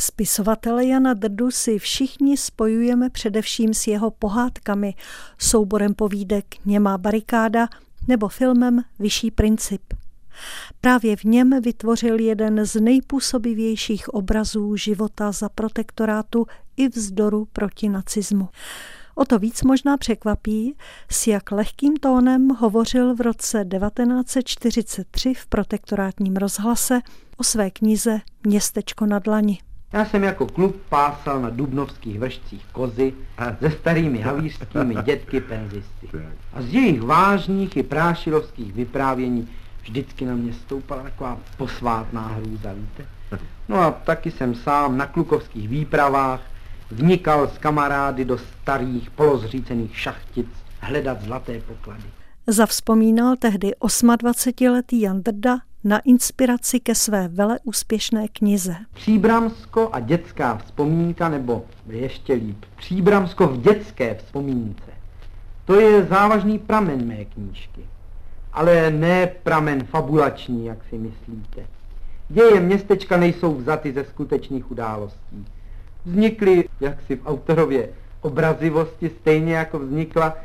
Spisovatele Jana Drdu si všichni spojujeme především s jeho pohádkami, souborem povídek Německá barikáda nebo filmem Vyšší princip. Právě v něm vytvořil jeden z nejpůsobivějších obrazů života za protektorátu i vzdoru proti nacismu. O to víc možná překvapí, s jak lehkým tónem hovořil v roce 1943 v protektorátním rozhlase o své knize Městečko na dlani. Já jsem jako kluk pásal na dubnovských vršcích kozy a se starými havířskými dětky penzisty. A z jejich vážných i prášilovských vyprávění vždycky na mě stoupala taková posvátná hrůza, víte? No a taky jsem sám na klukovských výpravách vnikal s kamarády do starých polozřícených šachtic hledat zlaté poklady. Zavzpomínal tehdy 28-letý Jan Drda na inspiraci ke své veleúspěšné knize. Příbramsko a dětská vzpomínka, nebo ještě líp, Příbramsko v dětské vzpomínce. To je závažný pramen mé knížky. Ale ne pramen fabulační, jak si myslíte. Děje městečka nejsou vzaty ze skutečných událostí. Vznikly jaksi v autorově obrazivosti, stejně jako vznikla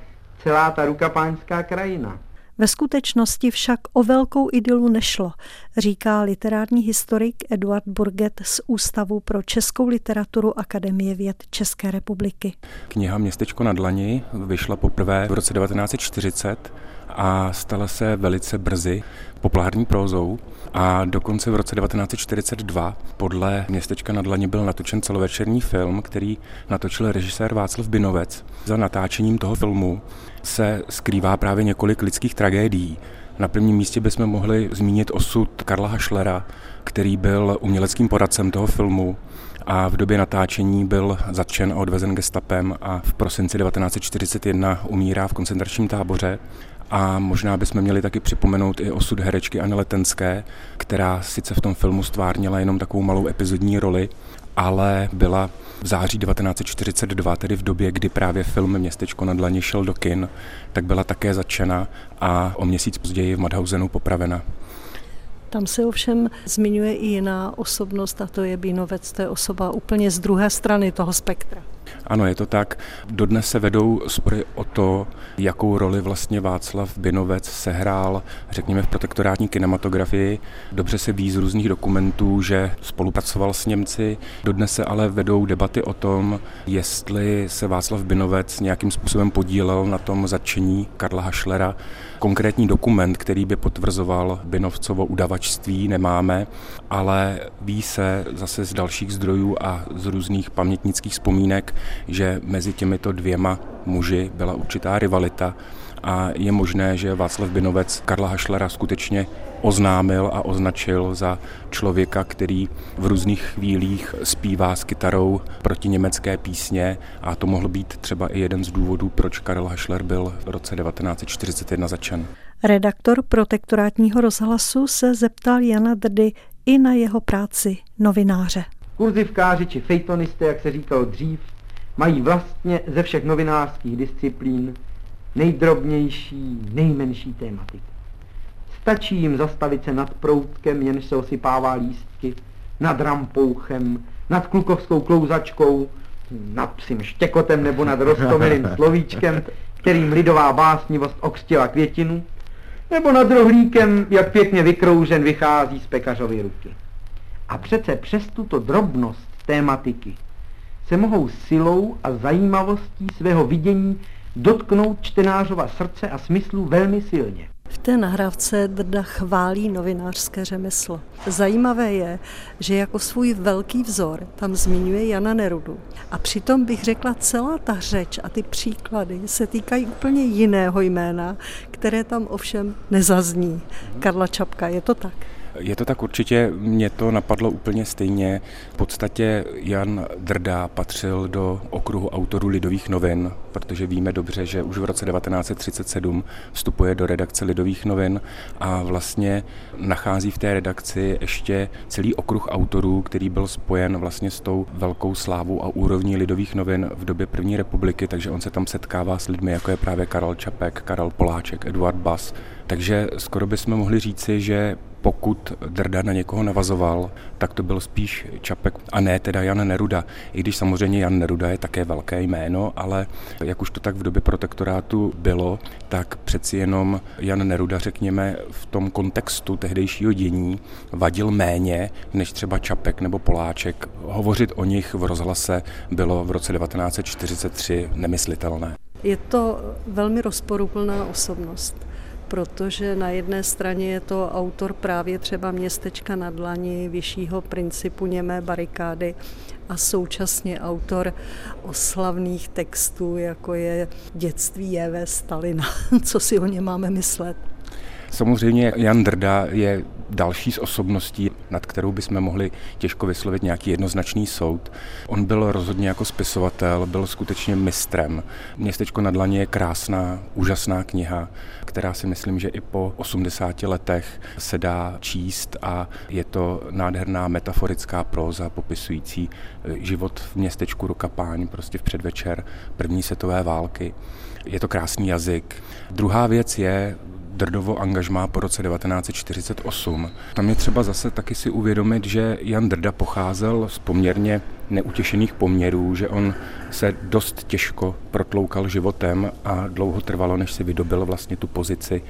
celá ta rukapáňská krajina. Ve skutečnosti však o velkou idylu nešlo, říká literární historik Eduard Burget z Ústavu pro českou literaturu Akademie věd České republiky. Kniha Městečko na dlani vyšla poprvé v roce 1940 a stala se velice brzy populární prózou a dokonce v roce 1942 podle Městečka na dlani byl natočen celovečerní film, který natočil režisér Václav Binovec. Za natáčením toho filmu se skrývá právě několik lidských tragédií. Na prvním místě bychom mohli zmínit osud Karla Hašlera, který byl uměleckým poradcem toho filmu a v době natáčení byl zatčen a odvezen gestapem a v prosinci 1941 umírá v koncentračním táboře. A možná bychom měli taky připomenout i osud herečky Anely Letenské, která sice v tom filmu stvárnila jenom takovou malou epizodní roli, ale byla v září 1942, tedy v době, kdy právě film Městečko na dlani šel do kin, tak byla také zatčena a o měsíc později v Mauthausenu popravena. Tam se ovšem zmiňuje i jiná osobnost a to je Binovec, to je osoba úplně z druhé strany toho spektra. Ano, je to tak. Dodnes se vedou spory o to, jakou roli vlastně Václav Binovec sehrál, řekněme, v protektorátní kinematografii. Dobře se ví z různých dokumentů, že spolupracoval s Němci. Dodnes se ale vedou debaty o tom, jestli se Václav Binovec nějakým způsobem podílel na tom zatčení Karla Hašlera. Konkrétní dokument, který by potvrzoval Binovcovo udavačství, nemáme, ale ví se zase z dalších zdrojů a z různých pamětnických vzpomínek, že mezi těmito dvěma muži byla určitá rivalita a je možné, že Václav Binovec Karla Hašlera skutečně oznámil a označil za člověka, který v různých chvílích zpívá s kytarou proti německé písně a to mohl být třeba i jeden z důvodů, proč Karel Hašler byl v roce 1941 zatčen. Redaktor protektorátního rozhlasu se zeptal Jana Drdy i na jeho práci novináře. Kurzivkáři či fejtonisté, jak se říkalo dřív, mají vlastně ze všech novinářských disciplín nejdrobnější, nejmenší tématiky. Stačí jim zastavit se nad proutkem, jenž se osypává lístky, nad rampouchem, nad klukovskou klouzačkou, nad psím štěkotem nebo nad roztomilým slovíčkem, kterým lidová básnivost okřtila květinu, nebo nad rohlíkem, jak pěkně vykroužen vychází z pekařovy ruky. A přece přes tuto drobnost tématiky se mohou silou a zajímavostí svého vidění dotknout čtenářova srdce a smyslu velmi silně. V té nahrávce Drda chválí novinářské řemeslo. Zajímavé je, že jako svůj velký vzor tam zmiňuje Jana Nerudu. A přitom bych řekla, celá ta řeč a ty příklady se týkají úplně jiného jména, které tam ovšem nezazní. Karla Čapka, je to tak? Je to tak určitě, mě to napadlo úplně stejně. V podstatě Jan Drda patřil do okruhu autorů Lidových novin, protože víme dobře, že už v roce 1937 vstupuje do redakce Lidových novin a vlastně nachází v té redakci ještě celý okruh autorů, který byl spojen vlastně s tou velkou slávou a úrovní Lidových novin v době první republiky, takže on se tam setkává s lidmi, jako je právě Karel Čapek, Karel Poláček, Eduard Bas, Takže skoro bychom mohli říci, že pokud Drda na někoho navazoval, tak to byl spíš Čapek a ne teda Jan Neruda. I když samozřejmě Jan Neruda je také velké jméno, ale jak už to tak v době protektorátu bylo, tak přeci jenom Jan Neruda, řekněme, v tom kontextu tehdejšího dění vadil méně než třeba Čapek nebo Poláček. Hovořit o nich v rozhlase bylo v roce 1943 nemyslitelné. Je to velmi rozporuplná osobnost, protože na jedné straně je to autor právě třeba Městečka na dlani, Vyššího principu, Němé barikády a současně autor oslavných textů, jako je Dětství J. V. Stalina. Co si o něm máme myslet? Samozřejmě Jan Drda je další z osobností, nad kterou bychom mohli těžko vyslovit nějaký jednoznačný soud. On byl rozhodně jako spisovatel, byl skutečně mistrem. Městečko na dlani je krásná, úžasná kniha, která si myslím, že i po 80 letech se dá číst a je to nádherná metaforická próza popisující život v městečku Ruka Páně, prostě v předvečer první světové války. Je to krásný jazyk. Druhá věc je Drdovo angažmá po roce 1948. Tam je třeba zase taky si uvědomit, že Jan Drda pocházel z poměrně neutěšených poměrů, že on se dost těžko protloukal životem a dlouho trvalo, než si vydobil vlastně tu pozici.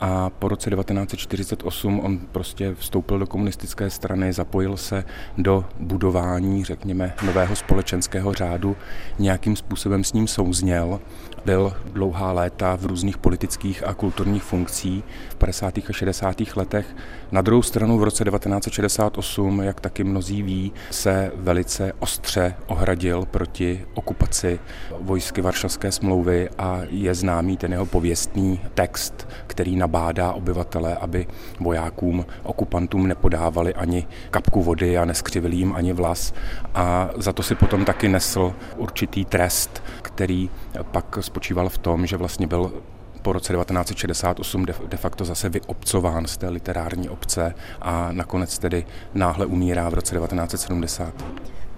A po roce 1948 on prostě vstoupil do komunistické strany, zapojil se do budování, řekněme, nového společenského řádu, nějakým způsobem s ním souzněl, byl dlouhá léta v různých politických a kulturních funkcích v 50. a 60. letech. Na druhou stranu v roce 1968, jak taky mnozí ví, se velice ostře ohradil proti okupaci vojsky Varšovské smlouvy a je známý ten jeho pověstný text, který nabádá obyvatele, aby vojákům, okupantům nepodávali ani kapku vody a neskřivili jim ani vlas. A za to si potom taky nesl určitý trest, který pak spočíval v tom, že vlastně byl po roce 1968 de facto zase vyobcován z té literární obce a nakonec tedy náhle umírá v roce 1970.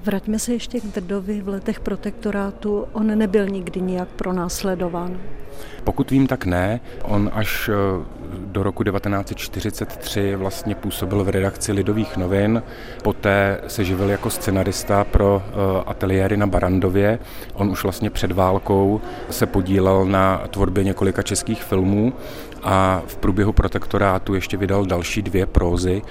Vraťme se ještě k Drdovi v letech protektorátu. On nebyl nikdy nijak pronásledován. Pokud vím, tak ne. On až do roku 1943 vlastně působil v redakci Lidových novin. Poté se živil jako scenarista pro ateliéry na Barandově. On už vlastně před válkou se podílel na tvorbě několika českých filmů a v průběhu protektorátu ještě vydal další dvě prózy,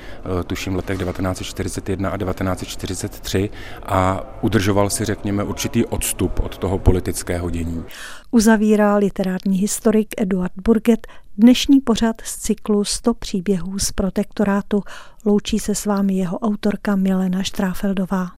tuším v letech 1941 a 1943 a udržoval si, řekněme, určitý odstup od toho politického dění. Uzavírá literární historik Eduard Burget dnešní pořad z cyklu 100 příběhů z protektorátu. Loučí se s vámi jeho autorka Milena Štráfeldová.